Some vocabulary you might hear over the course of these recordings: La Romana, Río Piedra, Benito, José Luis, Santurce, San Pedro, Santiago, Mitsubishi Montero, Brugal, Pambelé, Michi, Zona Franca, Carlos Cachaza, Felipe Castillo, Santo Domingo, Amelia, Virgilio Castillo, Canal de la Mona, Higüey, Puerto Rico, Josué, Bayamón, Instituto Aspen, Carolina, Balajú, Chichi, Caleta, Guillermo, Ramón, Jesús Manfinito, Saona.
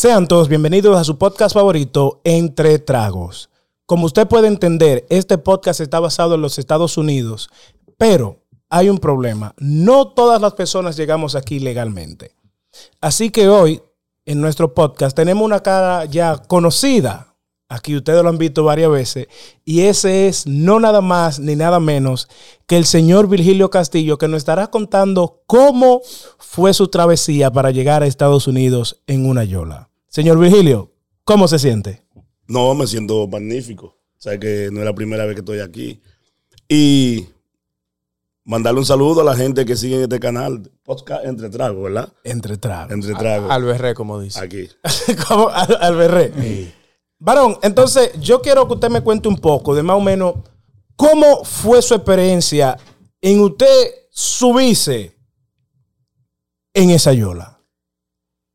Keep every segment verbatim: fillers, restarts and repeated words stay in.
Sean todos bienvenidos a su podcast favorito, Entre Tragos. Como usted puede entender, este podcast está basado en los Estados Unidos, pero hay un problema. No todas las personas llegamos aquí legalmente. Así que hoy, en nuestro podcast, tenemos una cara ya conocida. Aquí ustedes lo han visto varias veces. Y ese es no nada más ni nada menos que el señor Virgilio Castillo, que nos estará contando cómo fue su travesía para llegar a Estados Unidos en una yola. Señor Virgilio, ¿cómo se siente? No, me siento magnífico. O sea, que no es la primera vez que estoy aquí. Y mandarle un saludo a la gente que sigue en este canal, podcast Entre Tragos, ¿verdad? Entre Tragos. Entre Tragos. Al berré, como dice. Aquí. ¿Cómo? Al, al berré. Sí. Varón, entonces yo quiero que usted me cuente un poco de más o menos cómo fue su experiencia en usted subirse en esa yola.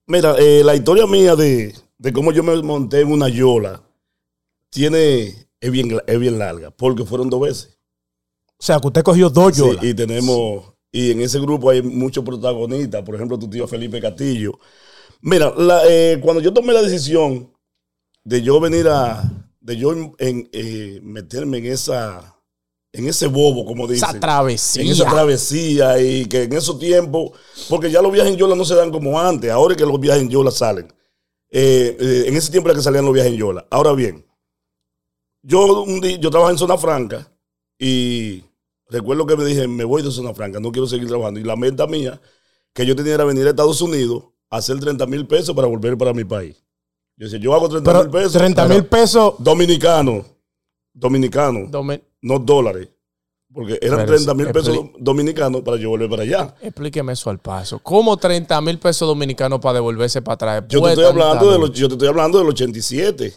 Mira, eh, la historia mía de, de cómo yo me monté en una yola tiene, es, bien, es bien larga, porque fueron dos veces. O sea, que usted cogió dos yolas. Sí, y tenemos, y en ese grupo hay muchos protagonistas. Por ejemplo, tu tío Felipe Castillo. Mira, la, eh, cuando yo tomé la decisión de yo venir a, de yo en, eh, meterme en esa, en ese bobo, como dicen. Esa travesía. En esa travesía y que en esos tiempos, porque ya los viajes en yola no se dan como antes. Ahora es que los viajes en yola salen. Eh, eh, en ese tiempo era que salían los viajes en yola. Ahora bien, yo un día, yo trabajé en Zona Franca y recuerdo que me dije, me voy de Zona Franca, no quiero seguir trabajando. Y la meta mía, que yo tenía, era venir a Estados Unidos a hacer treinta mil pesos para volver para mi país. Yo decía, yo hago treinta mil pesos. treinta mil pesos. Dominicanos. Dominicanos. Domin- no dólares. Porque eran treinta mil pesos expli- dominicanos para yo volver para allá. Explíqueme eso al paso. ¿Cómo treinta mil pesos dominicanos para devolverse para atrás? Yo te, estoy hablando de los, yo te estoy hablando del ochenta y siete.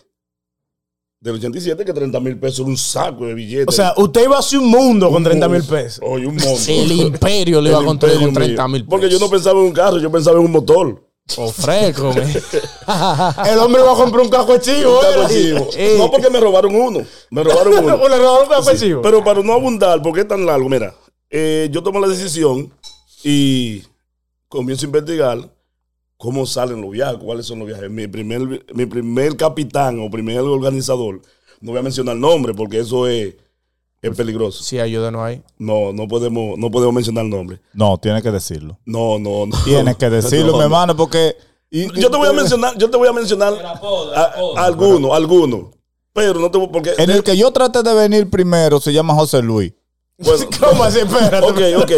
Del ochenta y siete, que treinta mil pesos era un saco de billetes. O sea, usted iba a hacer un mundo un con treinta mil pesos. Oye, un mundo. El imperio le iba a construir con treinta mil pesos. Porque yo no pensaba en un carro, yo pensaba en un motor. O fresco, el hombre va a comprar un cajo chivo. No, porque me robaron uno. Me robaron uno. Le robaron un cajo chivo. Pero para no abundar, porque es tan largo, mira, eh, yo tomo la decisión y comienzo a investigar cómo salen los viajes, cuáles son los viajes. Mi primer, mi primer capitán o primer organizador, no voy a mencionar nombre porque eso es, es peligroso. Sí, ayúdanos ahí. No, no podemos, no podemos mencionar nombre. No, tienes que decirlo. No, no, no. Tienes que decirlo, no, mi hermano, no. Porque y, yo te voy a mencionar, yo te voy a mencionar algunos, algunos. Pero no te voy, porque en el que yo traté de venir primero se llama José Luis. Bueno, ¿cómo así? Espérate. Ok, ok.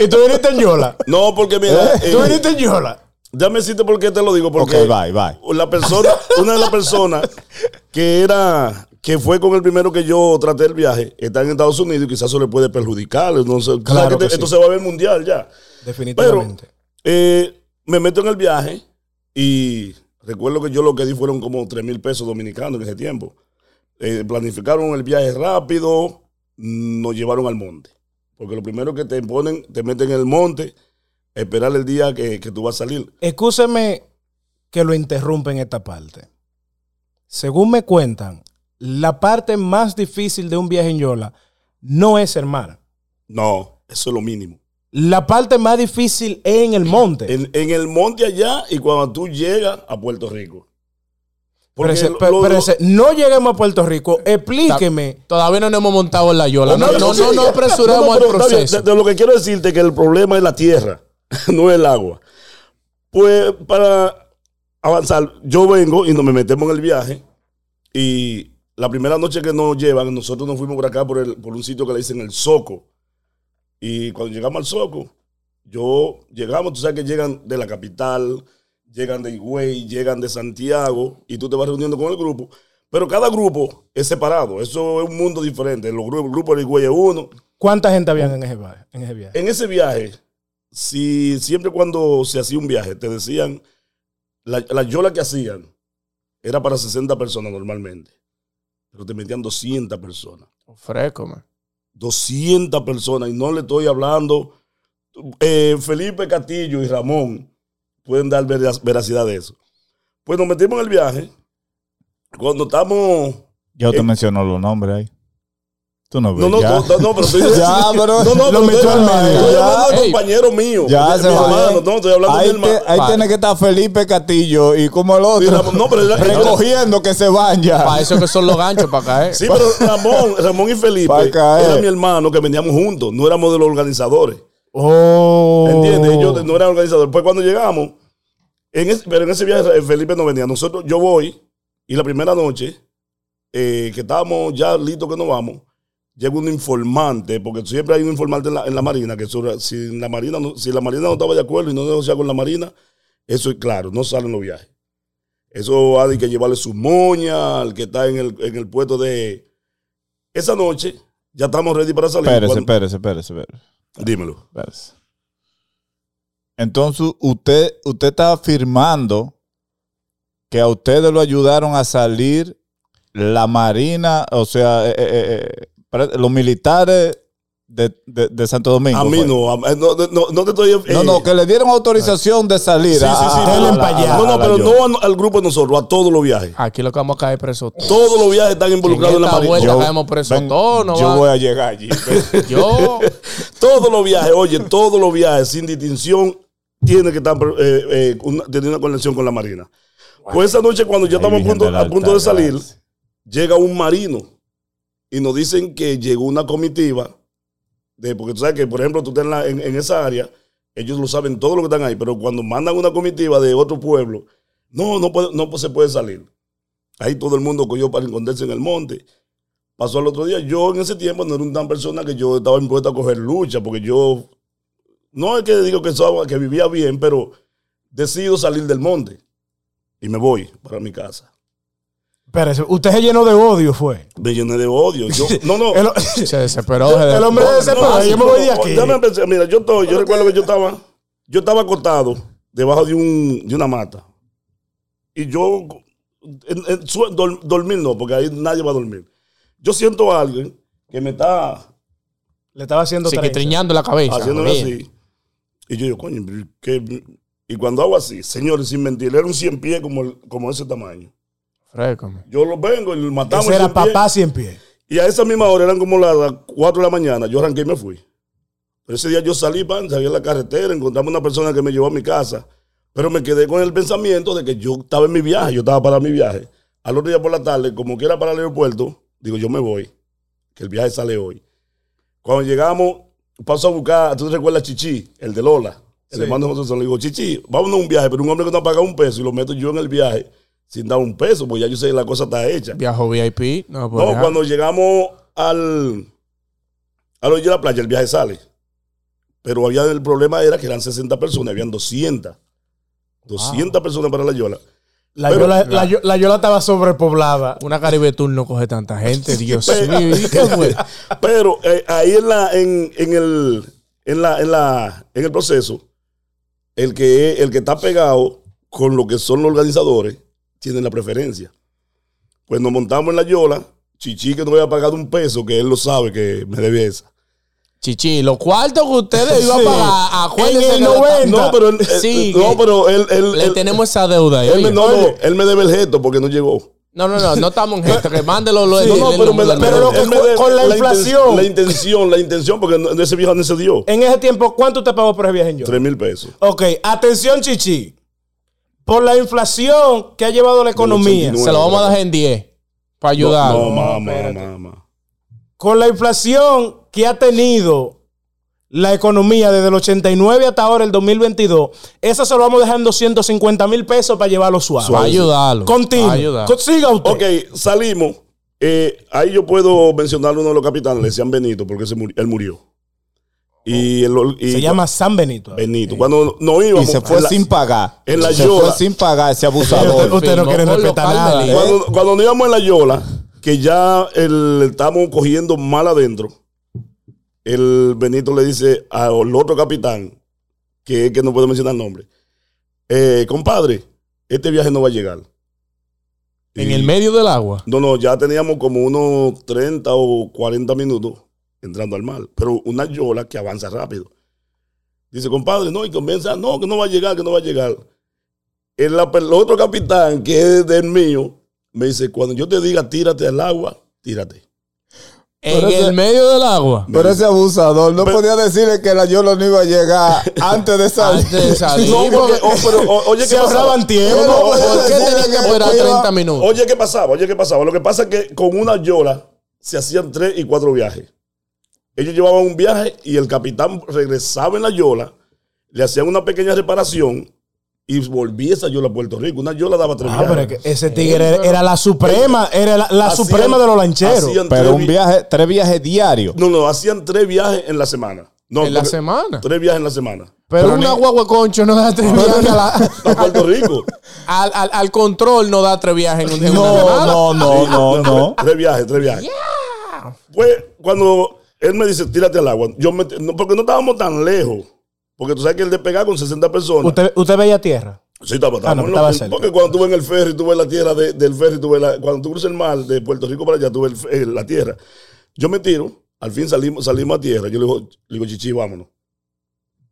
¿Y tú viniste en yola? No, porque mira, eh, tú viniste en yola. Ya me hiciste porque te lo digo, porque okay, bye, bye. La persona, una de las personas que era, que fue con el primero que yo traté el viaje, está en Estados Unidos y quizás eso le puede perjudicar. Entonces, claro que te, sí. Esto se va a ver mundial ya. Definitivamente. Pero, eh, me meto en el viaje y recuerdo que yo lo que di fueron como tres mil pesos dominicanos en ese tiempo. Eh, planificaron el viaje rápido, nos llevaron al monte. Porque lo primero que te ponen, te meten en el monte, esperar el día que, que tú vas a salir. Excúseme que lo interrumpa en esta parte. Según me cuentan, la parte más difícil de un viaje en yola no es el mar. No, eso es lo mínimo. La parte más difícil es en el monte. En, en el monte allá y cuando tú llegas a Puerto Rico. Porque pero ese, lo, pero, lo, pero ese, no lleguemos a Puerto Rico. Explíqueme. Todavía no nos hemos montado en la yola. No, no, no, no, no apresuramos no, no, el proceso. De, de lo que quiero decirte es que el problema es la tierra. No el agua. Pues para avanzar, yo vengo y nos metemos en el viaje. Y la primera noche que nos llevan, nosotros nos fuimos por acá por, el, por un sitio que le dicen el Zoco. Y cuando llegamos al Zoco, yo llegamos, tú sabes que llegan de la capital, llegan de Higüey, llegan de Santiago, y tú te vas reuniendo con el grupo. Pero cada grupo es separado. Eso es un mundo diferente. Los grupos, el grupo de Higüey es uno. ¿Cuánta gente había en ese viaje? En ese viaje. En ese viaje Si siempre cuando se hacía un viaje, te decían, la, la yola que hacían era para sesenta personas normalmente, pero te metían doscientas personas. Fresco, man. doscientas personas, y no le estoy hablando. Eh, Felipe Castillo y Ramón pueden dar veracidad de eso. Pues nos metimos en el viaje, cuando estamos... Yo te eh, menciono los nombres ahí. Tú no ves. No, no, ya. no, no, pero tú dices. Ya, pero. No, no, lo metió al medio. Ya, no, compañero mío. Ya, se va. No, estoy hablando de mi hermano. Ahí tiene que estar Felipe Castillo y como el otro. No, pero. Recogiendo que se van ya. Para eso que son los ganchos, para caer. Sí, pero Ramón, Ramón y Felipe eran mi hermano que veníamos juntos. No éramos de los organizadores. Oh. ¿Entiendes? Ellos no eran organizadores. Pues cuando llegamos, en ese, pero en ese viaje Felipe no venía. Nosotros, yo voy y la primera noche, eh, que estábamos ya listos que nos vamos. Llega un informante, porque siempre hay un informante en la, en la Marina, que sobre, si, la Marina no, si la Marina no estaba de acuerdo y no negocia con la Marina, eso es claro, no salen los viajes. Eso hay que llevarle su moña al que está en el, en el puesto de... Esa noche ya estamos ready para salir. Espérese, cuando... espérese, espérese, espérese. Dímelo. Espérese. Entonces, usted, usted está afirmando que a ustedes lo ayudaron a salir la Marina, o sea... Eh, eh, eh, los militares de, de, de Santo Domingo. A mí no, a, no, no, no te estoy... Eh. No, no, que le dieron autorización de salir. Sí, sí, sí. No, no, pero no al grupo de nosotros, a todos los viajes. Aquí lo que vamos a caer presos todos. Todos los viajes están involucrados en la Marina. Yo, caemos presos ven, todos, no yo va. Voy a llegar allí. yo... Todos los viajes, oye, todos los viajes, sin distinción, tienen que estar eh, eh, una, tener una conexión con la Marina. Wow. Pues esa noche, cuando ya ahí estamos a punto, alta, a punto de salir, gracias. Llega un marino. Y nos dicen que llegó una comitiva, de, porque tú sabes que, por ejemplo, tú estás en, la, en, en esa área, ellos lo saben todo lo que están ahí, pero cuando mandan una comitiva de otro pueblo, no, no, puede, no se puede salir. Ahí todo el mundo cogió para esconderse en el monte. Pasó al otro día. Yo en ese tiempo no era tan persona que yo estaba impuesto a coger lucha, porque yo, no es que digo que, soy, que vivía bien, pero decido salir del monte y me voy para mi casa. Pero usted se llenó de odio, fue. Me llené de odio. Yo, no, no. el, se desesperó. Yo, el hombre no, desesperó. No, yo me voy de aquí. No, no, mira, yo, todo, yo recuerdo que yo estaba, yo estaba acostado debajo de, un, de una mata. Y yo, en, en, su, dol, dormir no, porque ahí nadie va a dormir. Yo siento a alguien que me está... Le estaba haciendo... Triñando la cabeza. Haciéndome así. Y yo, yo coño, ¿qué? Y cuando hago así, señores, sin mentir, era un cien pies como, el, como ese tamaño. Récame. Yo los vengo y los matamos. Ese era papá cien pies. Y a esa misma hora, eran como las cuatro de la mañana, yo arranqué y me fui. Pero ese día yo salí, pan, salí a la carretera, encontramos una persona que me llevó a mi casa, pero me quedé con el pensamiento de que yo estaba en mi viaje, yo estaba para mi viaje. Al otro día por la tarde, como que era para el aeropuerto, digo, yo me voy, que el viaje sale hoy. Cuando llegamos, paso a buscar, ¿tú te recuerdas Chichi, el de Lola? El sí. hermano de José Luis, le digo, Chichi, vámonos a un viaje, pero un hombre que no ha pagado un peso y lo meto yo en el viaje. Sin dar un peso, porque ya yo sé que la cosa está hecha. Viajo V I P. No, pues no cuando llegamos al... A la orilla de la playa, el viaje sale. Pero había el problema era que eran sesenta personas, habían doscientas. doscientas wow. personas para la yola. La, pero, yola, la, la, la yola estaba sobrepoblada. Una Caribe Tour no coge tanta gente, Dios mío. Pero eh, ahí en la en, en el en la, en la en el proceso, el que, el que está pegado con lo que son los organizadores tienen la preferencia. Pues nos montamos en la yola. Chichi, que no había pagado un peso, que él lo sabe que me debía esa. Chichi, los cuartos que ustedes iban sí. a pagar. En el noventa. No, pero él... Sí, no, pero él, él le él, tenemos esa deuda. Él, él, no, no, él me debe el gesto porque no llegó. No, no, no, no estamos en gesto. Que mándelo. Lo, sí, no, no, pero, me, pero, pero él me debe, con la inflación. La intención, la intención, porque ese viaje no se dio. En ese tiempo, ¿cuánto te pagó por ese viaje en yo? Tres mil pesos. Ok, atención, Chichi. Por la inflación que ha llevado la economía. ochenta y nueve, se lo vamos a dar en diez. Para ayudar. No, no mamá, mamá. Con la inflación que ha tenido la economía desde el ochenta y nueve hasta ahora, el dos mil veintidós, eso se lo vamos a dejar en doscientos cincuenta mil pesos para llevarlo suave. Para ayudarlo. Continúa. Ayudar. Siga usted. Ok, salimos. Eh, ahí yo puedo mencionar uno de los capitanes. Le decían Benito porque se murió, él murió. Y el, y se llama San Benito. Benito. Cuando no íbamos. Y se fue la, sin pagar. En la se yola. Fue sin pagar ese abusador. Usted no, no quiere respetar nada. Cuando, cuando nos íbamos en la yola, que ya el, estamos cogiendo mal adentro, el Benito le dice al otro capitán, que, que no puedo mencionar el nombre, eh, compadre, este viaje no va a llegar. ¿En y, el medio del agua? No, no, ya teníamos como unos treinta o cuarenta minutos. Entrando al mar, pero una yola que avanza rápido. Dice, compadre, no, y comienza, no, que no va a llegar, que no va a llegar. El, el otro capitán, que es del mío, me dice, cuando yo te diga tírate al agua, tírate. En ese, el medio del agua. Pero ese abusador no pero, podía decirle que la Yolo no iba a llegar antes de salir. Antes de salir. No, porque, oh, pero, oh, oye, ¿qué pasaba? Se ahorraban tiempo. ¿Por qué tenían que esperar treinta minutos? Oye, ¿qué pasaba? Oye, ¿qué pasaba? Lo que pasa es que con una Yola se hacían tres y cuatro viajes. Ellos llevaban un viaje y el capitán regresaba en la Yola, le hacían una pequeña reparación y volvía esa Yola a Puerto Rico. Una Yola daba tres ah, viajes. Pero es que ese tigre era, era la suprema, era la, la hacían, suprema de los lancheros. Pero un viaje, tres viajes diarios. No, no, hacían tres viajes en la semana. No, ¿en la semana? Tres viajes en la semana. Pero, pero una ni... guagua concho no da tres viajes a, la... a Puerto Rico. al, al, al control no da tres viajes en un no, no, no, no, no, no. Tres viajes, tres viajes. Yeah. Pues cuando él me dice, tírate al agua. Yo me, no, porque no estábamos tan lejos. Porque tú sabes que el despegar con sesenta personas. ¿Usted, usted veía tierra? Sí, estaba, estaba, ah, no, estaba cerca. Porque cuando tú ves el ferry, tú ves la tierra de, del ferry, tú ves la, cuando tú cruzas el mar de Puerto Rico para allá, tú ves el, eh, la tierra. Yo me tiro, al fin salimos, salimos a tierra. Yo le digo, le digo, Chichi, vámonos.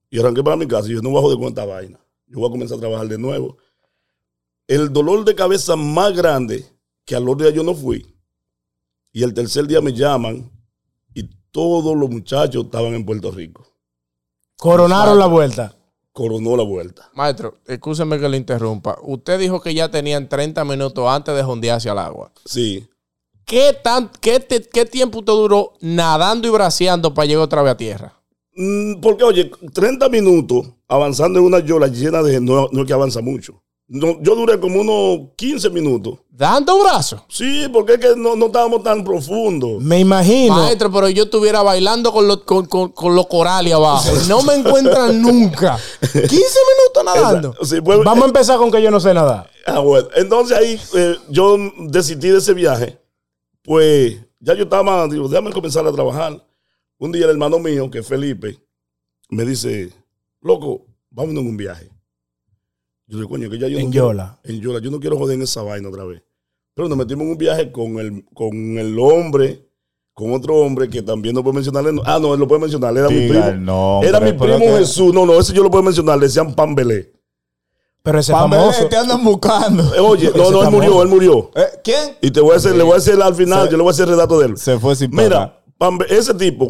Y arranqué para mi casa y yo no voy a joder con esta vaina. Yo voy a comenzar a trabajar de nuevo. El dolor de cabeza más grande, que al otro día yo no fui, y el tercer día me llaman y todos los muchachos estaban en Puerto Rico. Coronaron Maestro. la vuelta. Coronó la vuelta. Maestro, excúseme que le interrumpa. Usted dijo que ya tenían treinta minutos antes de jondearse al agua. Sí. ¿Qué, tan, qué, te, ¿Qué tiempo usted duró nadando y braceando para llegar otra vez a tierra? Mm, porque, oye, treinta minutos avanzando en una yola llena de... No, no es que avanza mucho. No, yo duré como unos quince minutos. ¿Dando brazos? Sí, porque es que no, no estábamos tan profundos. Me imagino. Maestro, pero yo estuviera bailando con los, con, con, con los corales abajo. No me encuentran nunca. quince minutos nadando. Sí, pues, vamos a empezar con que yo no sé nadar. Ah, bueno. Entonces ahí eh, yo decidí de ese viaje. Pues ya yo estaba, digo, déjame comenzar a trabajar. Un día el hermano mío, que es Felipe, me dice, loco, vámonos en un viaje. Yo digo, coño, que ya yo en no Yola. Quiero, en Yola. Yo no quiero joder en esa vaina otra vez. Pero nos metimos en un viaje con el, con el hombre, con otro hombre que también no puedo mencionarle. Ah, no, él lo puede mencionar. Era Diga mi primo. No, era mi primo que... Jesús. No, no, ese yo lo puedo mencionar. Le decían Pambelé. Pero ese Pambelé, famoso. Te andan buscando. Oye, no, no, él murió, él murió. ¿Eh? ¿Quién? Y te voy a hacer, sí. le voy a hacer al final, se, yo le voy a hacer el relato de él. Se fue sin Mira, Pambelé, ese tipo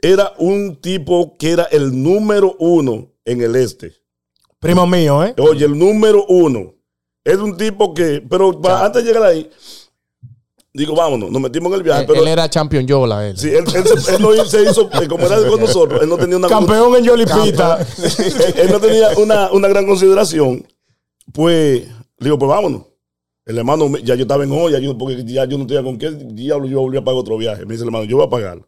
era un tipo que era el número uno en el este. Primo mío, ¿eh? Oye, el número uno. Es un tipo que... Pero ya. Antes de llegar ahí, digo, vámonos, nos metimos en el viaje. Él, pero, él era champion Yola, él. Sí, él, él, se, él no se hizo... Como era con nosotros, él no tenía una... Campeón en Yolipita. él, él no tenía una, una gran consideración. Pues, digo, pues vámonos. El hermano, ya yo estaba en hoy, ya yo, porque ya yo no tenía con qué diablo yo volví a pagar otro viaje. Me dice el hermano, yo voy a pagarlo.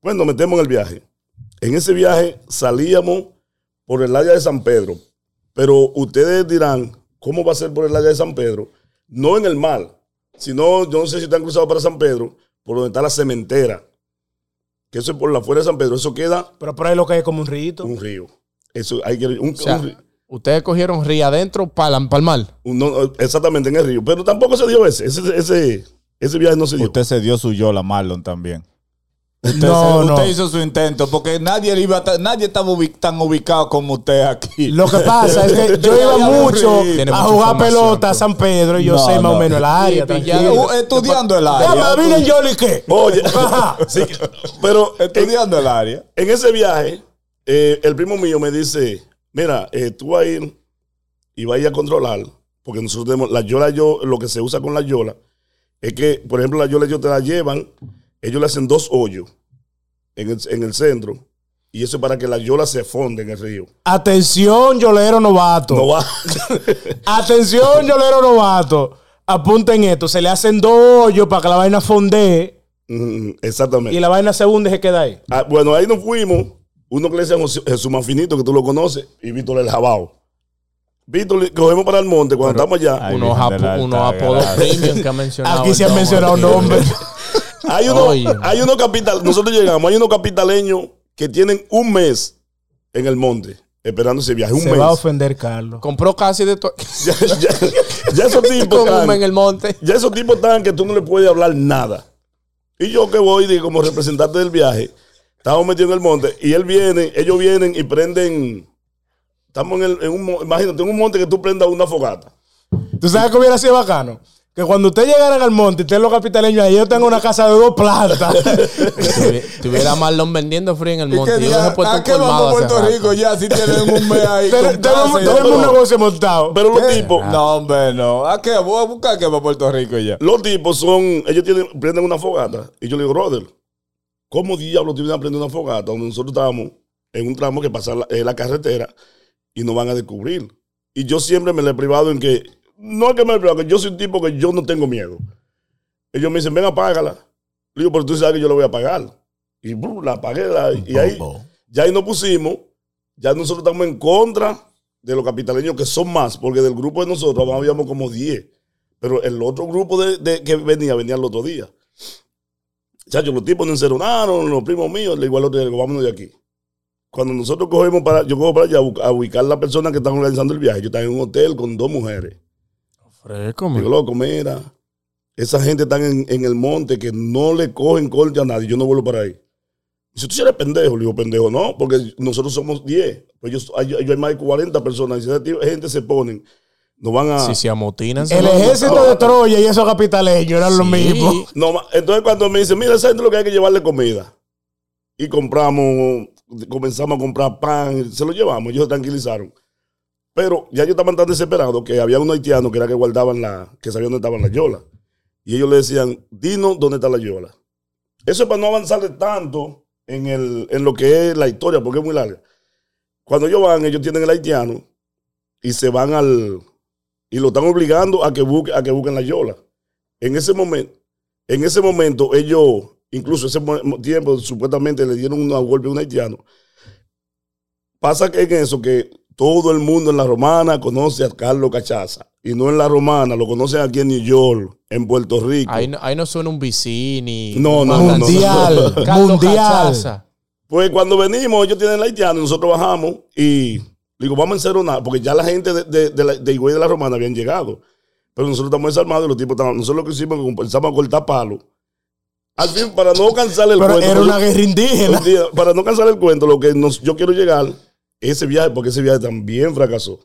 Pues nos metemos en el viaje. En ese viaje salíamos por el área de San Pedro. Pero ustedes dirán, ¿cómo va a ser por el área de San Pedro? No en el mar, sino, yo no sé si están cruzados para San Pedro, por donde está la cementera. Que eso es por la afuera de San Pedro. Eso queda... Pero por ahí lo que hay es como un río. Un río. Eso hay que... Un, o sea, un río. Ustedes cogieron río adentro para el mar. No, exactamente, en el río. Pero tampoco se dio ese. Ese, ese, ese viaje no se dio. Usted se dio su Yola Marlon también. Usted, no, se, usted no. Hizo su intento porque nadie, iba a, nadie estaba ubic, tan ubicado como usted aquí. Lo que pasa es que yo iba mucho a jugar pelota a San Pedro y yo no, sé más no. o menos el área. Sí, ya, estudiando el área. Ya me vine yo y qué. Oye, sí, pero estudiando en, el área. En ese viaje, eh, el primo mío me dice: mira, eh, tú vas a ir y vas a ir a controlar, porque nosotros tenemos la yola, yo, lo que se usa con la yola es que, por ejemplo, la yola ellos te la llevan. Ellos le hacen dos hoyos en el, en el centro. Y eso es para que la yola se fonde en el río. Atención, yolero novato. Novato. Atención, yolero novato. Apunten esto. Se le hacen dos hoyos para que la vaina fondee. Mm, exactamente. Y la vaina se hunde y se queda ahí. Ah, bueno, ahí nos fuimos. Uno que le decía Jesús Manfinito, que tú lo conoces, y Víctor el Jabao. Víctor, cogemos para el monte cuando Pero, estamos allá. Ay, unos apo, unos apodos premium que ha mencionado. Aquí se han mencionado nombres. Hay uno, hay uno capital, nosotros llegamos, hay unos capitaleños que tienen un mes en el monte, esperando ese viaje, un Se mes. Se va a ofender, Carlos. Compró casi de todo. ya, ya, ya esos tipos están, en el monte. Ya esos tipos están que tú no le puedes hablar nada. Y yo que voy, de, como representante del viaje, estamos metidos en el monte, y él viene, ellos vienen y prenden, estamos en, el, en un, imagínate, en un monte que tú prendas una fogata. ¿Tú sabes que hubiera sido bacano? Que cuando usted llegara al monte, usted los capitaleños, ahí yo tengo una casa de dos plantas. Tuviera Marlon vendiendo frío en el monte. ¿Y qué día, ¿a qué vamos a Puerto Rico rato? Ya, si tienen un mes ahí. Ten, tenemos tenemos pero, un negocio montado. Pero los tipos... No, hombre, no. ¿A qué? Voy a buscar que va a Puerto Rico ya. Los tipos son... Ellos tienen, prenden una fogata. Y yo le digo, Rodel, ¿cómo diablos tienen a prender una fogata donde nosotros estábamos en un tramo que pasa la, eh, la carretera y nos van a descubrir? Y yo siempre me le he privado en que... No es que me que yo soy un tipo que yo no tengo miedo. Ellos me dicen, ven, apágala. Le digo, pero tú sabes que yo la voy a apagar. Y brr, la apagué. La, y ahí, ya ahí nos pusimos. Ya nosotros estamos en contra de los capitaleños, que son más, porque del grupo de nosotros habíamos como diez. Pero el otro grupo de, de, que venía, venía el otro día. Chacho, los tipos no enceronaron, los primos míos. Le digo al otro día, vámonos de aquí. Cuando nosotros cogemos para, yo cojo para allá a ubicar a la persona que está organizando el viaje. Yo estaba en un hotel con dos mujeres. Digo, loco, mira, esa gente está en, en el monte que no le cogen corte a nadie. Yo no vuelvo para ahí. Dice, tú eres pendejo. Le digo, pendejo, no, porque nosotros somos diez. Pues yo, yo, yo hay más de cuarenta personas. Y esa gente se ponen. No van a... Si se amotinan... El ejército no, de Troya y esos capitaleños eran sí. los mismos. No, entonces cuando me dicen, mira, esa gente lo que hay que llevarle comida. Y compramos, comenzamos a comprar pan. Se lo llevamos. Ellos se tranquilizaron. Pero ya yo estaba tan desesperado que había un haitiano que era que guardaban la... que sabía dónde estaban las yolas. Y ellos le decían, dinos dónde está la yola. Eso es para no avanzarle tanto en, el, en lo que es la historia, porque es muy larga. Cuando ellos van, ellos tienen el haitiano y se van al... y lo están obligando a que, busque, a que busquen la yola. En ese momento, en ese momento ellos, incluso ese tiempo, supuestamente le dieron un golpe a un haitiano. Pasa que en eso que... Todo el mundo en La Romana conoce a Carlos Cachaza. Y no en La Romana, lo conocen aquí en New York, en Puerto Rico. Ahí no, ahí no suena un vicini. No, no, no. Mundial. No, no. Mundial. Cachaza. Pues cuando venimos, ellos tienen el haitiano, nosotros bajamos y digo, vamos a enceronar, porque ya la gente de, de, de, la, de Higüey de La Romana habían llegado. Pero nosotros estamos desarmados y los tipos estaban. Nosotros lo que hicimos es que empezamos a cortar palos. Al fin, para no cansar el Pero cuento. Era una guerra indígena. Para no cansar el cuento, lo que nos, yo quiero llegar. Ese viaje, porque ese viaje también fracasó.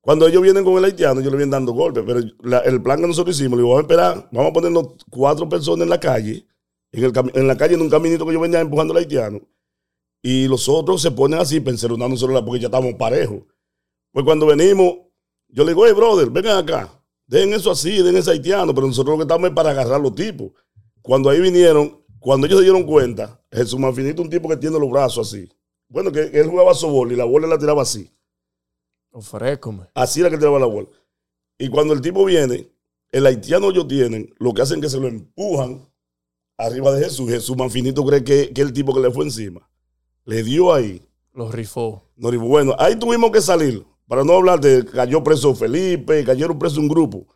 Cuando ellos vienen con el haitiano, ellos le vienen dando golpes. Pero la, el plan que nosotros hicimos, le digo, vamos a esperar, vamos a ponernos cuatro personas en la calle, en, el, en la calle, en un caminito que yo venía empujando al haitiano. Y los otros se ponen así, penserunando solo porque ya estamos parejos. Pues cuando venimos, yo le digo, hey, brother, vengan acá, den eso así, den ese haitiano. Pero nosotros lo que estamos es para agarrar los tipos. Cuando ahí vinieron, cuando ellos se dieron cuenta, Jesús Manfinito, un tipo que tiene los brazos así. Bueno, que él jugaba su bola y la bola la tiraba así. Ofrécome. Así era que tiraba la bola. Y cuando el tipo viene, el haitiano ellos tienen, lo que hacen es que se lo empujan arriba de Jesús. Jesús Manfinito cree que, que el tipo que le fue encima. Le dio ahí. Los rifó. No, bueno, ahí tuvimos que salir. Para no hablar de cayó preso Felipe, cayeron preso un grupo.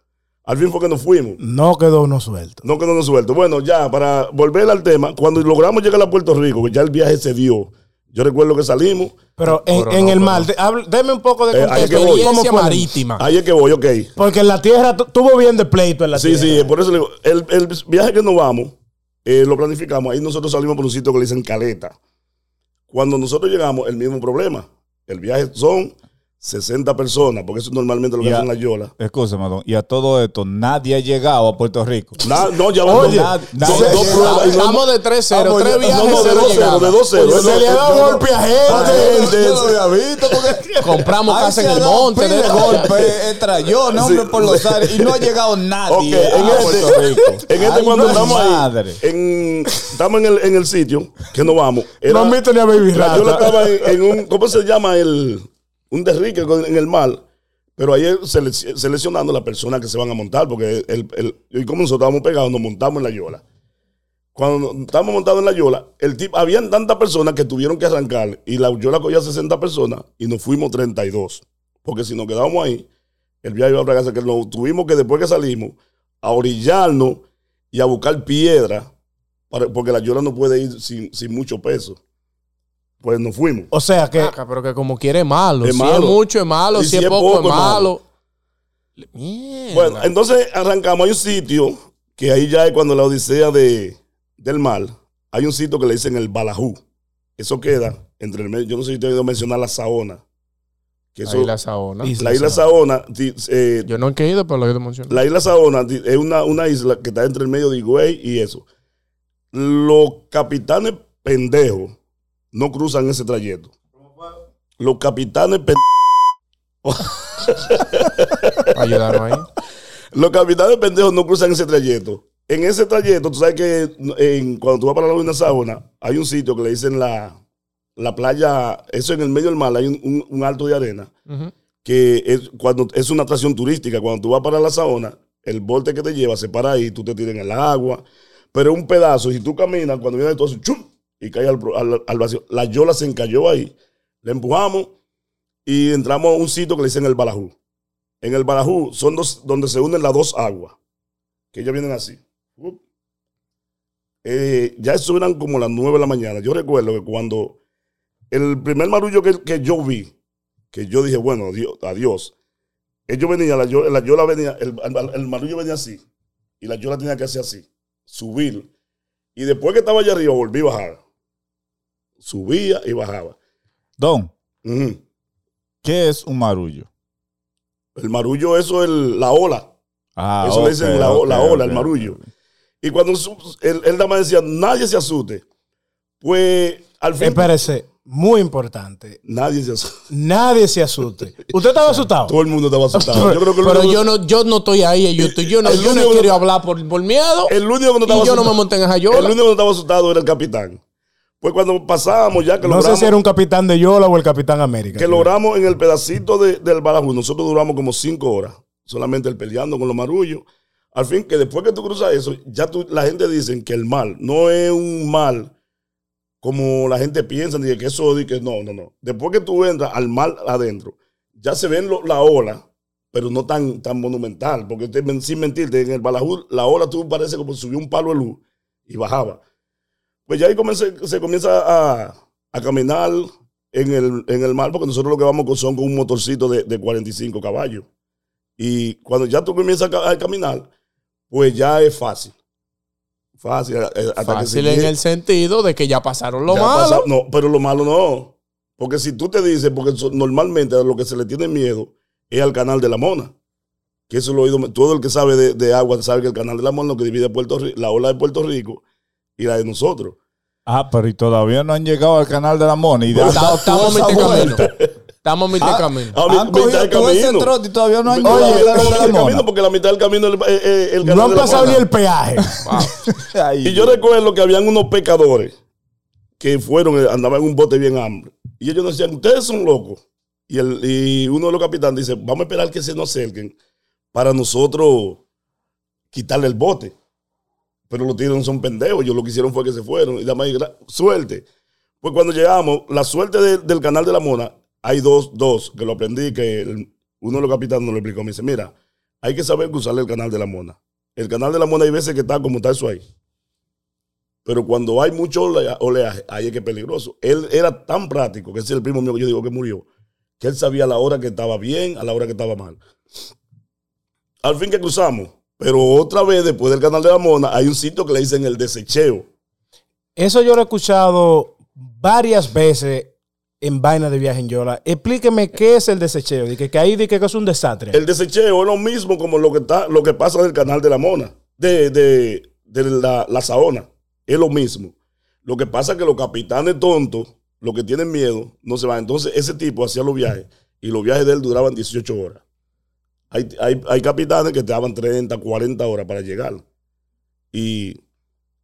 Al fin fue que nos fuimos. No quedó uno suelto. No quedó uno suelto. Bueno, ya, para volver al tema, cuando logramos llegar a Puerto Rico, que ya el viaje se dio. Yo recuerdo que salimos. Pero en, pero en no, el mar, no. Deme un poco de contexto. Eh, experiencia marítima. Ahí es que voy, ok. Porque en la tierra tuvo bien de pleito en la sí, tierra. Sí, sí, por eso le digo, el, el viaje que nos vamos, eh, lo planificamos. Ahí nosotros salimos por un sitio que le dicen Caleta. Cuando nosotros llegamos, el mismo problema. El viaje son sesenta personas, porque eso normalmente lo que hacen las yolas. Escúchame, don, y a todo esto, nadie ha llegado a Puerto Rico. Na, no, ya vamos. Estamos de tres cero, tres viajes, cero de dos cero. Se le ha dado golpe a gente. Compramos casa en el monte. De golpe, trayó nombre por los aires y no ha llegado nadie a Puerto Rico. En este, cuando estamos ahí, estamos en el sitio que nos vamos. No me tenía baby rata. Yo estaba en un, ¿cómo se llama el...? Un derrique en el mar, pero ahí seleccionando las personas que se van a montar, porque el, el, y como nosotros estábamos pegados, nos montamos en la yola. Cuando estábamos montados en la yola, el tipo, habían tantas personas que tuvieron que arrancar, y la yola cogía sesenta personas, y nos fuimos treinta y dos. Porque si nos quedábamos ahí, el viaje iba a fracasar, que nos tuvimos que después que salimos, a orillarnos y a buscar piedra, para, porque la yola no puede ir sin, sin mucho peso. Pues nos fuimos. O sea que... Caca, pero que como quiere es malo. Es malo. Si es mucho es malo, si, si es poco, poco es malo. malo. Mierda. Bueno, entonces arrancamos. Hay un sitio que ahí ya es cuando la odisea de, del mar. Hay un sitio que le dicen el Balajú. Eso queda entre el... Yo no sé si te he oído mencionar la Saona. Que la, eso, isla Saona. Isla la isla Saona. Saona eh, yo no he ido, pero lo he mencionado. La isla Saona es una, una isla que está entre el medio de Higüey y eso. Los capitanes pendejos no cruzan ese trayecto. Los capitanes pendejos. Ayudaron ahí. Los capitanes pendejos no cruzan ese trayecto. En ese trayecto, tú sabes que en, cuando tú vas para la isla Saona, hay un sitio que le dicen la. La playa, eso en el medio del mar, hay un, un, un alto de arena, uh-huh. que es, cuando, es una atracción turística. Cuando tú vas para la Saona, el bote que te lleva se para ahí, tú te tiras en el agua. Pero es un pedazo, si tú caminas, cuando viene todo eso, ¡chum! Y cae al, al, al vacío. La yola se encalló ahí, la empujamos y entramos a un sitio que le dicen el Balajú. En el Balajú son dos, donde se unen las dos aguas, que ellas vienen así. Uh. Eh, ya eso eran como las nueve de la mañana. Yo recuerdo que cuando... El primer marullo que, que yo vi, que yo dije, bueno, adiós, adiós. Ellos venían, la yola, la yola venía, el, el marullo venía así, y la yola tenía que hacer así, subir. Y después que estaba allá arriba, volví a bajar. Subía y bajaba. Don, uh-huh. ¿Qué es un marullo? El marullo, eso es el, la ola. Ah, eso okay, le dicen la, okay, la ola, okay, el marullo. Okay. Y cuando él, él dama decía, nadie se asuste. Pues, al fin... Espérese. Muy importante. Nadie se asuste. Nadie se asuste. ¿Usted estaba asustado? Todo el mundo estaba asustado. Yo creo que pero único... yo no yo no estoy ahí. Yo, estoy, yo no, yo no quiero no... hablar por, por miedo. El único que no estaba y asustado. Yo no me monté en esa yola. El único que no estaba asustado era el capitán. Pues cuando pasábamos ya que no logramos... No sé si era un capitán de yola o el capitán América. Que tío. Logramos en el pedacito de, del Balajú. Nosotros duramos como cinco horas. Solamente el peleando con los marullos. Al fin que después que tú cruzas eso, ya tú, la gente dice que el mal no es un mal... Como la gente piensa, dice que eso, dice que no, no, no. Después que tú entras al mar adentro, ya se ven lo, la ola, pero no tan, tan monumental. Porque usted, sin mentirte, en el Balajú, la ola tú parece como si subió un palo de luz y bajaba. Pues ya ahí comencé, se comienza a, a caminar en el, en el mar, porque nosotros lo que vamos con son con un motorcito de, de cuarenta y cinco caballos. Y cuando ya tú comienzas a, a caminar, pues ya es fácil. Fácil, hasta fácil que en el sentido de que ya pasaron lo ya malo. Pasa, no, pero lo malo no. Porque si tú te dices, porque normalmente a lo que se le tiene miedo es al Canal de la Mona. Que eso lo he oído. Todo el que sabe de, de agua sabe que el Canal de la Mona lo que divide Puerto Rico, la ola de Puerto Rico y la de nosotros. Ah, pero y todavía no han llegado al Canal de la Mona. Y de pues está, estamos en este camino. Estamos a mitad del camino. A mitad del camino. Todo ese y todavía no han llegado a la mitad del camino, porque la mitad del camino el, el, el Canal no han pasado ni el peaje. Wow. Y yo recuerdo que habían unos pecadores que fueron, andaban en un bote bien hambre. Y ellos nos decían, ustedes son locos. Y, el, y uno de los capitanes dice, vamos a esperar que se nos acerquen para nosotros quitarle el bote. Pero los tíos no son pendejos. Ellos lo que hicieron fue que se fueron. Y la mayor suerte. Pues cuando llegamos, la suerte de, del Canal de la Mona. Hay dos, dos, que lo aprendí, que el, uno de los capitanes nos lo explicó. Me dice, mira, hay que saber cruzar el Canal de la Mona. El Canal de la Mona hay veces que está como está eso ahí. Pero cuando hay mucho oleaje, ahí es que es peligroso. Él era tan práctico, que ese es el primo mío que yo digo que murió, que él sabía a la hora que estaba bien, a la hora que estaba mal. Al fin que cruzamos. Pero otra vez, después del Canal de la Mona, hay un sitio que le dicen el desecheo. Eso yo lo he escuchado varias veces en vaina de viaje en yola. Explíqueme qué es el desecheo. Dice que ahí dice que es un desastre. El desecheo es lo mismo como lo que está, lo que pasa del Canal de la Mona, de, de, de la, la Saona. Es lo mismo. Lo que pasa es que los capitanes tontos, los que tienen miedo, no se van. Entonces ese tipo hacía los viajes y los viajes de él duraban dieciocho horas. Hay, hay, hay capitanes que te daban treinta, cuarenta horas para llegar. Y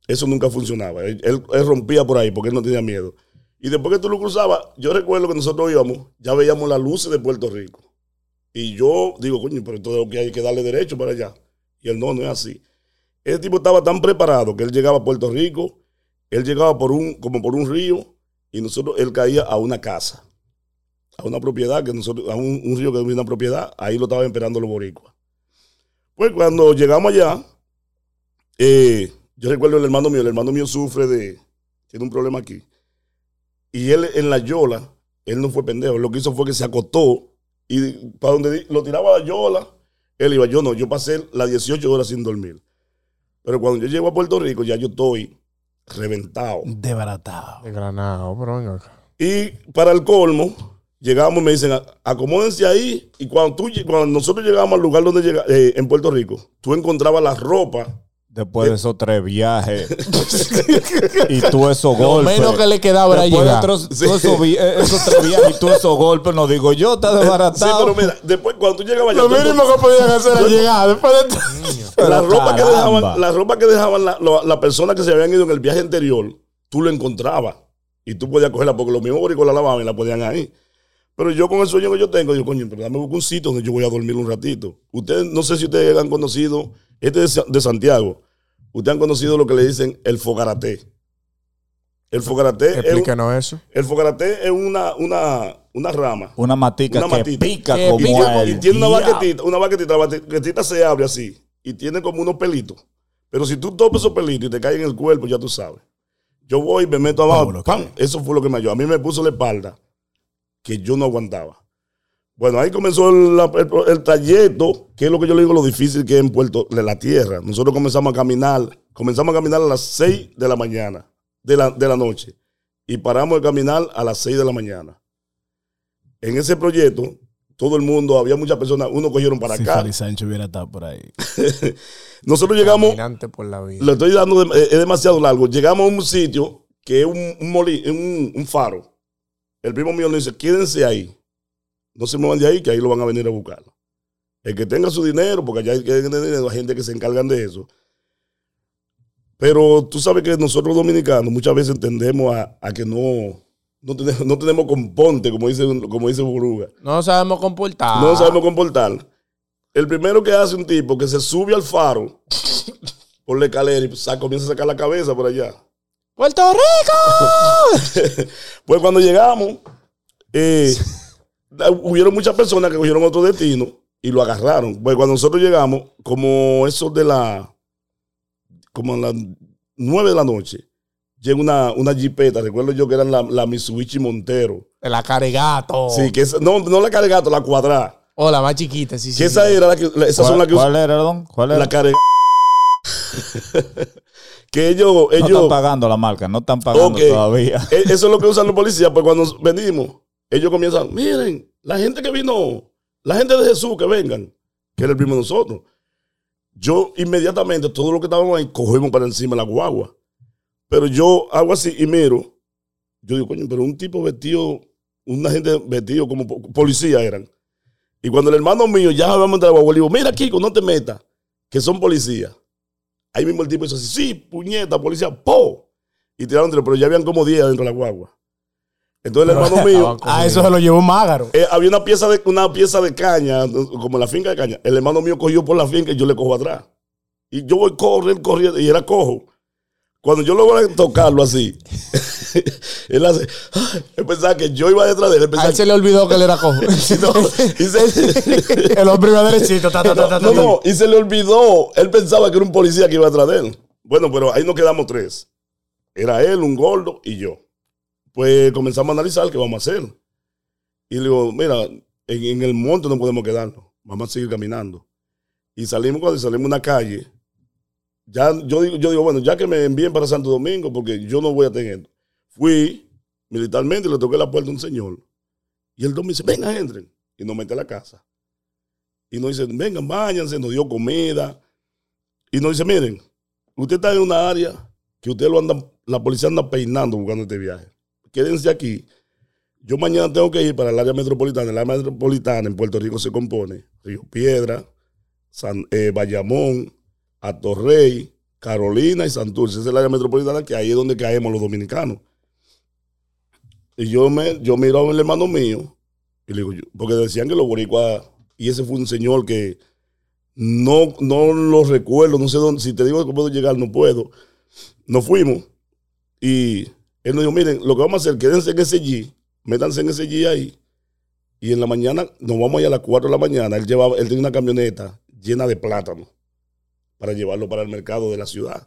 eso nunca funcionaba. Él, él, él rompía por ahí porque él no tenía miedo. Y después que tú lo cruzabas, yo recuerdo que nosotros íbamos, ya veíamos las luces de Puerto Rico. Y yo digo, coño, pero entonces hay que darle derecho para allá. Y él no, no es así. Ese tipo estaba tan preparado que él llegaba a Puerto Rico, él llegaba por un, como por un río, y nosotros, él caía a una casa, a una propiedad, que nosotros, a un, un río que tenía una propiedad, ahí lo estaban esperando los boricuas. Pues cuando llegamos allá, eh, yo recuerdo el hermano mío, el hermano mío sufre de, tiene un problema aquí. Y él en la yola, él no fue pendejo. Lo que hizo fue que se acostó y para donde lo tiraba la yola, él iba. Yo no, yo pasé las dieciocho horas sin dormir. Pero cuando yo llego a Puerto Rico, ya yo estoy reventado. Desbaratado. Desgranado, bro. Y para el colmo, Llegamos y me dicen, acomódense ahí. Y cuando, tú, cuando nosotros llegamos al lugar donde llegamos, eh, en Puerto Rico, tú encontrabas la ropa. Después de esos tres viajes y tú esos golpes. Lo menos que le quedaba era llegar. Después de otros, sí. esos, esos tres viajes y tú esos golpes, no digo yo, está desbaratado. Sí, pero mira, después cuando tú llegabas... Lo mínimo que podían hacer era llegar. Después de... La ropa que dejaban, la ropa que dejaban la, la, la persona que se habían ido en el viaje anterior, tú lo encontrabas y tú podías cogerla porque los mismos boricos la lavaban y la podían ahí. Pero yo con el sueño que yo tengo, digo, coño, pero dame un sitio donde yo voy a dormir un ratito. Ustedes, no sé si ustedes han conocido... Este es de Santiago. Ustedes han conocido lo que le dicen el fogarate. El fogarate. Explíquenos es un, eso. El fogarate es una, una, una rama. Una matica una que matita. Pica que como pica, el Y tiene una baquetita. Una baquetita. La baquetita se abre así. Y tiene como unos pelitos. Pero si tú topas esos pelitos y te caen en el cuerpo, ya tú sabes. Yo voy y me meto abajo. Vámonos, ¡pam! Eso fue lo que me ayudó. A mí me puso la espalda que yo no aguantaba. Bueno, ahí comenzó el, el, el trayecto, que es lo que yo le digo lo difícil que es en Puerto de la Tierra. Nosotros comenzamos a caminar, comenzamos a caminar a las seis de la mañana, de la, de la noche, y paramos de caminar a las seis de la mañana. En ese proyecto, todo el mundo, había muchas personas, unos cogieron para si acá. Si Fari Sánchez hubiera estado por ahí. Nosotros llegamos, caminante por la vida. Lo estoy dando, de, es demasiado largo, llegamos a un sitio que es un, un, molí, un, un faro. El primo mío nos dice, quédense ahí. No se muevan de ahí, que ahí lo van a venir a buscar. El que tenga su dinero, porque allá hay dinero, hay gente que se encargan de eso. Pero tú sabes que nosotros dominicanos muchas veces tendemos a, a que no, no tenemos, no tenemos componte, como dice, como dice Buruga. No sabemos comportar. No sabemos comportar. El primero que hace un tipo que se sube al faro por la escalera y saca, comienza a sacar la cabeza por allá. ¡Puerto Rico! Pues cuando llegamos... Eh, hubieron muchas personas que cogieron otro destino y lo agarraron. Pues cuando nosotros llegamos, como eso de la... como a las nueve de la noche, llega una, una jipeta. Recuerdo yo que era la, la Mitsubishi Montero. La Caregato. Sí, que esa, no, no la Caregato, la cuadrada. O oh, la más chiquita, sí, sí. Que esa sí, era la que... La, esas ¿Cuál, son las que ¿Cuál era, don? ¿Cuál era? La Caregato. Que ellos, ellos... No están pagando la marca, no están pagando okay. todavía. Eso es lo que usan los policías, pues cuando venimos... Ellos comienzan, miren, la gente que vino, la gente de Jesús que vengan, que era el primo de nosotros. Yo inmediatamente, todos los que estábamos ahí, cogimos para encima la guagua. Pero yo hago así y miro. Yo digo, coño, pero un tipo vestido, una gente vestido como policía eran. Y cuando el hermano mío ya habíamos entrado a la guagua, le digo, mira, Kiko, no te metas, que son policías. Ahí mismo el tipo hizo así, sí, puñeta, policía, po. Y tiraron entre, pero ya habían como diez dentro de la guagua. Entonces el hermano mío... Ah, eso se lo llevó Mágaro. Eh, había una pieza, de, una pieza de caña, como la finca de caña. El hermano mío cogió por la finca y yo le cojo atrás. Y yo voy corriendo, corriendo, y era cojo. Cuando yo logré tocarlo así, él hace... Él pensaba que yo iba detrás de él. A él se le olvidó que él era cojo. No, y se, el hombre iba derechito. Ta, ta, ta, ta, no, no, no, y se le olvidó. Él pensaba que era un policía que iba detrás de él. Bueno, pero ahí nos quedamos tres. Era él, un gordo y yo. Pues comenzamos a analizar qué vamos a hacer. Y le digo, mira, en, en el monte no podemos quedarnos. Vamos a seguir caminando. Y salimos cuando salimos a una calle. Ya, yo, digo, yo digo, bueno, ya que me envíen para Santo Domingo, porque yo no voy a tener. Fui militarmente y le toqué la puerta a un señor. Y el don me dice, vengan, entren. Y nos mete a la casa. Y nos dice, vengan, váyanse. Nos dio comida. Y nos dice, miren, usted está en una área que usted lo anda, la policía anda peinando buscando este viaje. Quédense aquí. Yo mañana tengo que ir para el área metropolitana. El área metropolitana en Puerto Rico se compone Río Piedra, San, eh, Bayamón, Atorrey, Carolina y Santurce. Esa es el área metropolitana que ahí es donde caemos los dominicanos. Y yo, me, yo miro al hermano mío y le digo, porque decían que los boricuas, y ese fue un señor que no, no lo recuerdo, no sé dónde, si te digo que puedo llegar, no puedo. Nos fuimos y... Él nos dijo, miren, lo que vamos a hacer, quédense en ese G, métanse en ese G ahí, y en la mañana, nos vamos allá a las cuatro de la mañana, él llevaba, él tenía una camioneta llena de plátano para llevarlo para el mercado de la ciudad.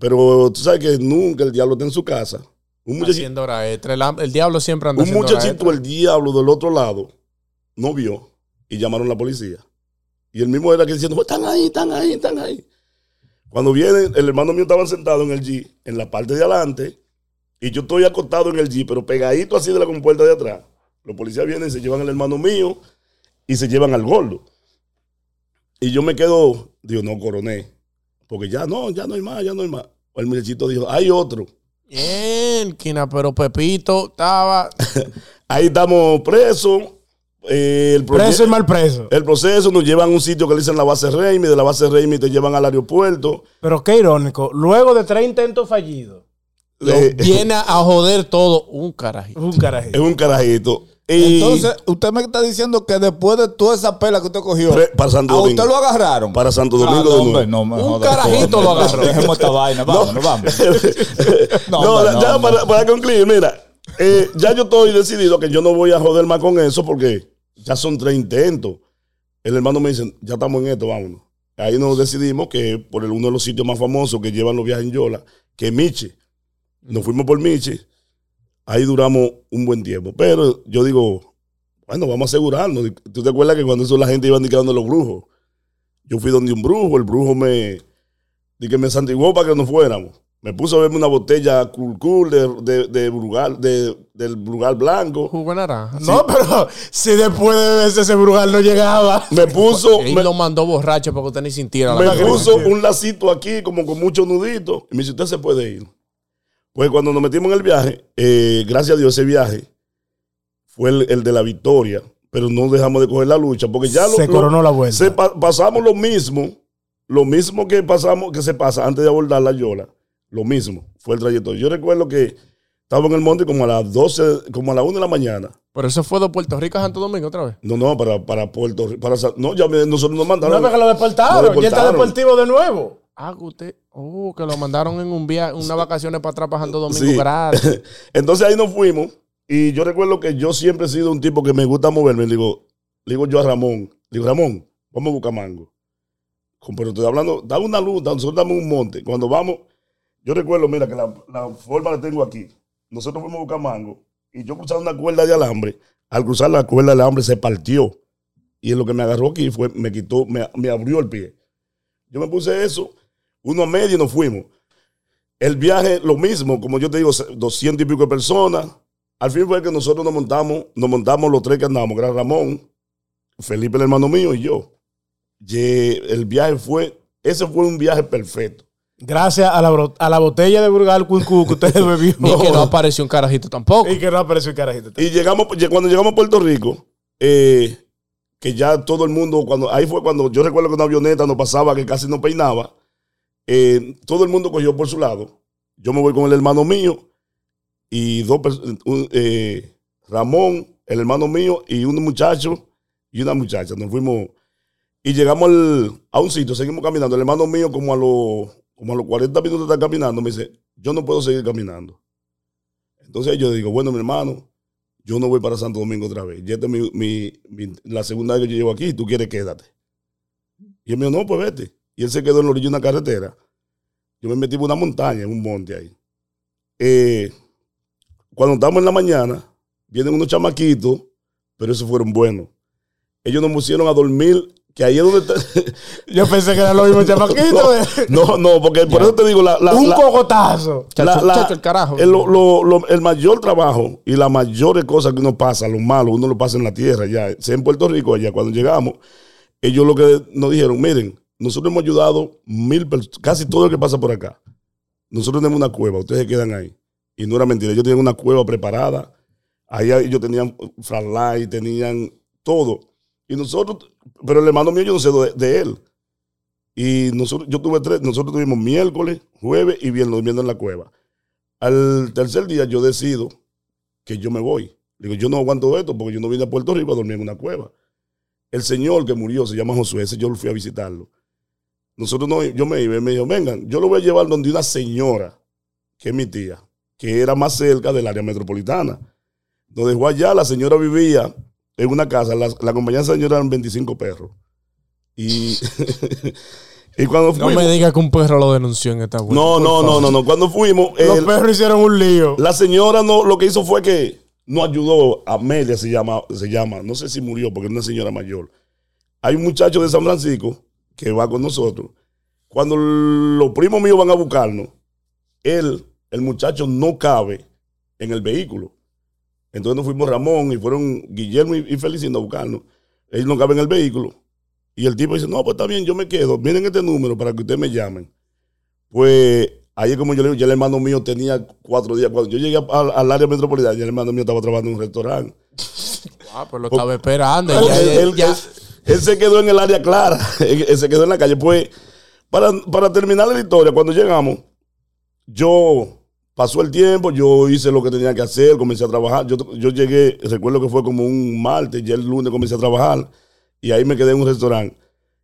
Pero tú sabes que nunca el diablo está en su casa. Un haciendo hora extra, el, el diablo siempre anda haciendo hora extra. Un muchachito, el diablo del otro lado, no vio, y llamaron a la policía. Y el mismo era que diciendo, están ahí, están ahí, están ahí. Cuando viene, el hermano mío estaba sentado en el G, en la parte de adelante, Y yo estoy acostado en el jeep, pero pegadito así de la compuerta de atrás. Los policías vienen, se llevan al hermano mío y se llevan al gordo. Y yo me quedo, digo, no, coroné, porque ya no, ya no hay más, ya no hay más. El muchachito dijo, hay otro. Bien, quina, pero Pepito estaba... Ahí estamos presos. Eh, el proceso, preso y mal preso. El proceso nos llevan a un sitio que le dicen la base Reimi, de la base Reimi te llevan al aeropuerto. Pero qué irónico, luego de tres intentos fallidos, eh, viene a joder todo un carajito. Un carajito. Es un carajito. Y entonces, usted me está diciendo que después de toda esa pela que usted cogió, pre, para Santo a Domingo. Usted lo agarraron. Para Santo Domingo. Ah, no, de hombre, no, me un joder, carajito lo agarró. Dejemos esta vaina, vamos, no. vamos. No, no, hombre, no, ya no. Para, para concluir, mira, eh, ya yo estoy decidido que yo no voy a joder más con eso porque ya son tres intentos. El hermano me dice, ya estamos en esto, vámonos. Ahí nos decidimos que por el, uno de los sitios más famosos que llevan los viajes en yola, que es Michi. Nos fuimos por Michi. Ahí duramos un buen tiempo. Pero yo digo, bueno, vamos a asegurarnos. ¿Tú te acuerdas que cuando eso la gente iba indicando los brujos? Yo fui donde un brujo, el brujo me... Dije que me santiguó para que nos fuéramos. Me puso a verme una botella cool cool de, de, de Brugal, de, del Brugal blanco. Jugo naranja. No, sí. Pero si después de veces ese Brugal no llegaba. Me puso... Y me, lo mandó borracho para que usted ni sintiera. Me la puso un lacito aquí como con muchos nuditos. Y me dice, usted se puede ir. Pues cuando nos metimos en el viaje, eh, gracias a Dios ese viaje fue el, el de la victoria, pero no dejamos de coger la lucha porque ya se lo, coronó lo, la vuelta. Se pa pasamos lo mismo, lo mismo que pasamos, que se pasa antes de abordar la yola, lo mismo, fue el trayecto. Yo recuerdo que estaba en el monte como a las doce, como a las una de la mañana. Pero eso fue de Puerto Rico a Santo Domingo otra vez. No, no, para, para Puerto Rico, para no, ya me, nosotros nos mandaron. No, porque lo deportaron, ya está deportivo de nuevo. Ah, usted, oh, que lo mandaron en un viaje, unas vacaciones para atrás, pasando domingo sí. Gratis. Entonces ahí nos fuimos y yo recuerdo que yo siempre he sido un tipo que me gusta moverme. Le digo, le digo yo a Ramón, le digo, Ramón, vamos a Bucamango. Pero estoy hablando, da una luz, nosotros damos un monte. Cuando vamos, yo recuerdo, mira, que la, la forma la tengo aquí. Nosotros fuimos a Bucamango y yo cruzaba una cuerda de alambre. Al cruzar la cuerda de alambre se partió. Y en lo que me agarró aquí fue, me quitó, me, me abrió el pie. Yo me puse eso. Uno a medio y nos fuimos. El viaje, lo mismo, como yo te digo, doscientos y pico de personas. Al fin fue que nosotros nos montamos, nos montamos los tres que andábamos, Gran Ramón, Felipe, el hermano mío, y yo. Y el viaje fue, ese fue un viaje perfecto. Gracias a la, a la botella de Brugal Cuncú que ustedes bebieron. Y que no apareció un carajito tampoco. Y que no apareció un carajito tampoco. Y llegamos, cuando llegamos a Puerto Rico, eh, que ya todo el mundo, cuando ahí fue cuando yo recuerdo que una avioneta nos pasaba que casi no peinaba. Eh, todo el mundo cogió por su lado. Yo me voy con el hermano mío y dos un, eh, Ramón, el hermano mío y un muchacho y una muchacha. Nos fuimos y llegamos al, a un sitio, seguimos caminando. El hermano mío como a los como a los cuarenta minutos está caminando, me dice, yo no puedo seguir caminando. Entonces yo digo, bueno, mi hermano, yo no voy para Santo Domingo otra vez. Ya esta es mi, mi, mi, la segunda vez que yo llevo aquí y tú quieres quédate. Y él me dijo, no, pues vete. Y él se quedó en la orilla de una carretera. Yo me metí en una montaña, en un monte ahí. Eh, cuando estamos en la mañana, vienen unos chamaquitos, pero esos fueron buenos. Ellos nos pusieron a dormir, que ahí es donde... Está... Yo pensé que eran los mismos chamaquitos. No, no, no, porque por ya. Eso te digo... La, la, un la, cogotazo. La, chacho, la, chacho, el carajo. El, lo, lo, lo, el mayor trabajo y las mayores cosas que uno pasa, lo malo, uno lo pasa en la tierra, ya sea en Puerto Rico, allá cuando llegamos, ellos lo que nos dijeron, miren, nosotros hemos ayudado mil personas, casi todo el que pasa por acá. Nosotros tenemos una cueva, ustedes se quedan ahí. Y no era mentira, ellos tenían una cueva preparada. Ahí ellos tenían flashlight, tenían todo. Y nosotros, pero el hermano mío yo no sé de, de él. Y nosotros, yo tuve tres, nosotros tuvimos miércoles, jueves y viernes durmiendo en la cueva. Al tercer día yo decido que yo me voy. Digo, yo no aguanto esto porque yo no vine a Puerto Rico a dormir en una cueva. El señor que murió se llama Josué, ese yo lo fui a visitarlo. Nosotros no, yo me iba y me dijo, vengan, yo lo voy a llevar donde una señora, que es mi tía, que era más cerca del área metropolitana. Nos dejó allá, la señora vivía en una casa, la, la compañía de la señora eran veinticinco perros. Y, y cuando fuimos... No me digas que un perro lo denunció en esta vuelta. No, no, no, no, no, cuando fuimos... Los el, perros hicieron un lío. La señora no, lo que hizo fue que nos ayudó, Amelia se llama, se llama, no sé si murió porque era una señora mayor. Hay un muchacho de San Francisco que va con nosotros, cuando los primos míos van a buscarnos, él, el muchacho no cabe en el vehículo. Entonces nos fuimos Ramón y fueron Guillermo y, y Feliciano a buscarnos. Ellos no caben en el vehículo. Y el tipo dice, no, pues está bien, yo me quedo. Miren este número para que ustedes me llamen. Pues ayer, como yo le digo, ya el hermano mío tenía cuatro días. Cuando yo llegué al, al área metropolitana, ya el hermano mío estaba trabajando en un restaurante. Ah, pues lo estaba esperando. Él, ya, él, ya. Él, él se quedó en el área clara. Él, él se quedó en la calle. Pues para, para terminar la historia, cuando llegamos, yo... Pasó el tiempo, yo hice lo que tenía que hacer, comencé a trabajar. Yo, yo llegué, recuerdo que fue como un martes, ya el lunes comencé a trabajar y ahí me quedé en un restaurante.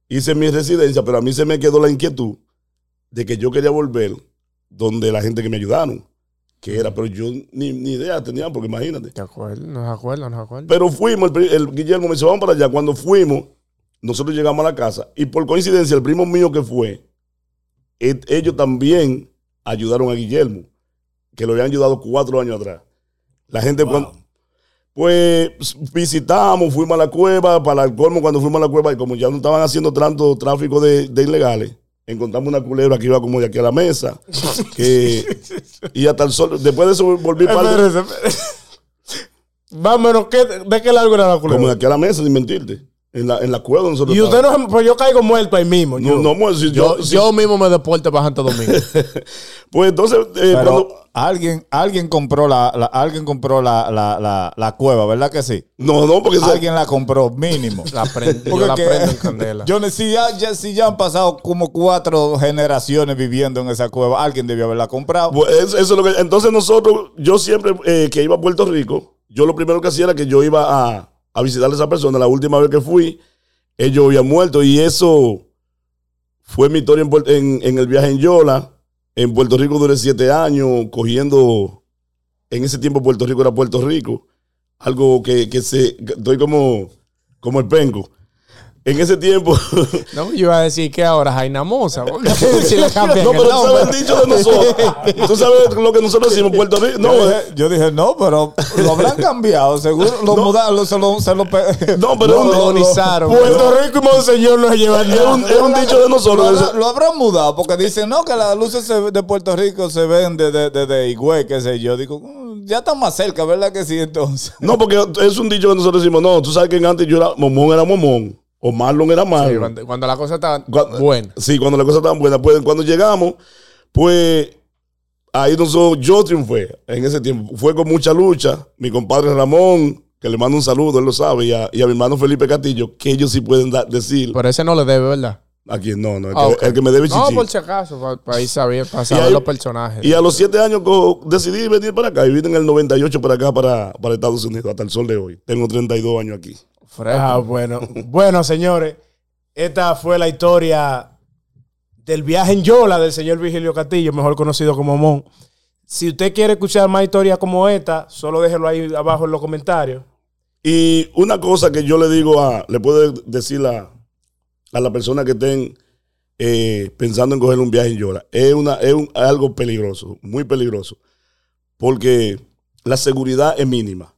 Hice mi residencia, pero a mí se me quedó la inquietud de que yo quería volver donde la gente que me ayudaron, que era, pero yo ni, ni idea tenía, porque imagínate. Te acuerdo, nos acuerdo, nos acuerdo. Pero fuimos, el, el Guillermo me dice, vamos para allá. Cuando fuimos, nosotros llegamos a la casa y por coincidencia el primo mío que fue, et, ellos también ayudaron a Guillermo, que lo habían ayudado cuatro años atrás. La gente, wow. cuando, pues, visitamos, fuimos a la cueva, para el colmo cuando fuimos a la cueva, y como ya no estaban haciendo tanto tráfico de, de ilegales, encontramos una culebra que iba como de aquí a la mesa, que, y hasta el sol, después de eso volví para... Vámonos, ¿de qué largo era la culebra? Como de aquí a la mesa, sin mentirte. En la, en la cueva nosotros. Y usted no, pues yo caigo muerto ahí mismo. Yo, no, no, si yo, yo, si... yo mismo me deporte para Santo Domingo. Pues entonces, eh, cuando... alguien, alguien compró la, la alguien compró la, la, la, la cueva, ¿verdad que sí? No, no, porque alguien se... la compró, mínimo. La prende, yo la que... prendo en candela. Yo, si, ya, ya, si ya han pasado como cuatro generaciones viviendo en esa cueva, alguien debió haberla comprado. Pues eso, eso es lo que... Entonces nosotros, yo siempre eh, que iba a Puerto Rico, yo lo primero que hacía era que yo iba a. a visitar a esa persona. La última vez que fui, ellos habían muerto. Y eso fue mi historia en, en, en el viaje en Yola. En Puerto Rico duré siete años cogiendo... En ese tiempo Puerto Rico era Puerto Rico. Algo que, que se... Estoy como, como el penco. En ese tiempo... No, yo iba a decir que ahora Jainamosa. Si le cambian no, pero el tú sabes el dicho de nosotros. Tú sabes lo que nosotros decimos en Puerto Rico. No, yo, dije, yo dije, no, pero lo habrán cambiado. Seguro lo no. mudaron, se lo... Se lo no, pero... Lo colonizaron. Puerto no. Rico y Monseñor nos llevaron. Es un, es un dicho de nosotros. Lo, habrá, lo habrán mudado porque dicen, no, que las luces de Puerto Rico se ven desde de, de, de Higüey, qué sé yo. Digo, ya está más cerca, ¿verdad que sí? Entonces... No, porque es un dicho que nosotros decimos, no, tú sabes que antes yo era... Momón era momón. O Marlon era Marlon. Sí, cuando la cosa estaba buena. Sí, cuando la cosa estaba buena. Pues cuando llegamos, pues ahí nosotros, yo triunfé en ese tiempo. Fue con mucha lucha. Mi compadre Ramón, que le mando un saludo, él lo sabe, y a, y a mi hermano Felipe Castillo, que ellos sí pueden da- decir. Pero ese no le debe, ¿verdad? ¿A quién? No, no. El, ah, que, okay. el que me debe Chichi. No, por si acaso, para pa ahí saber, para saber ahí, los personajes. Y a los siete años co- decidí venir para acá. Y vine en el noventa y ocho para acá, para, para Estados Unidos, hasta el sol de hoy. Tengo treinta y dos años aquí. Ah, bueno. Bueno, señores, esta fue la historia del viaje en Yola del señor Virgilio Castillo, mejor conocido como Mon. Si usted quiere escuchar más historias como esta, solo déjelo ahí abajo en los comentarios. Y una cosa que yo le digo a, le puedo decir a, a la persona que estén eh, pensando en coger un viaje en Yola, es, una, es un, algo peligroso, muy peligroso, porque la seguridad es mínima.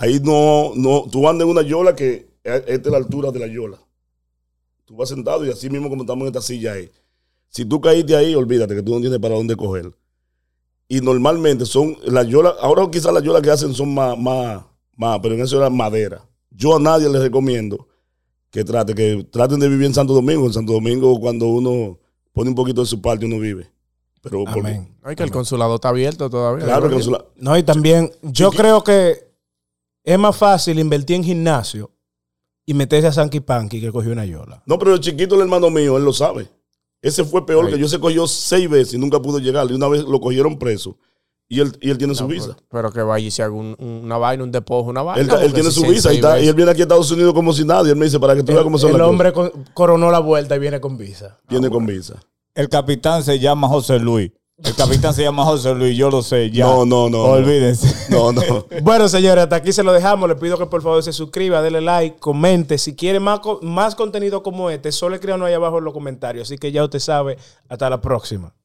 Ahí no, no, tú andas en una yola que esta es la altura de la yola. Tú vas sentado y así mismo como estamos en esta silla ahí. Si tú caíste ahí, olvídate que tú no tienes para dónde coger. Y normalmente son las yolas, ahora quizás las yolas que hacen son más, más, más, pero en eso era madera. Yo a nadie les recomiendo que trate, que traten de vivir en Santo Domingo. En Santo Domingo cuando uno pone un poquito de su parte uno vive. Pero por... Amén. Ay, que el consulado está abierto todavía. Claro, el consulado. No, y también yo creo que es más fácil invertir en gimnasio y meterse a Sanky Panky que cogió una yola. No, pero el chiquito, el hermano mío, él lo sabe. Ese fue peor. Ay, que yo se cogió seis veces y nunca pudo llegar. Y una vez lo cogieron preso. Y él, y él tiene no, su pero, visa. Pero que vaya y se haga un, una vaina, un despojo, una vaina. Él, él tiene si su visa y, está, y él viene aquí a Estados Unidos como si nadie. Él me dice, para que tú veas cómo son las cosas. El hombre con, coronó la vuelta y viene con visa. Viene ah, bueno. con visa. El capitán se llama José Luis. El capitán se llama José Luis, yo lo sé. Ya. No, no, no. Olvídense. No, no. Bueno, señores, hasta aquí se lo dejamos. Les pido que por favor se suscriba, denle like, comente. Si quiere más, más contenido como este, solo escríbanos ahí abajo en los comentarios. Así que ya usted sabe. Hasta la próxima.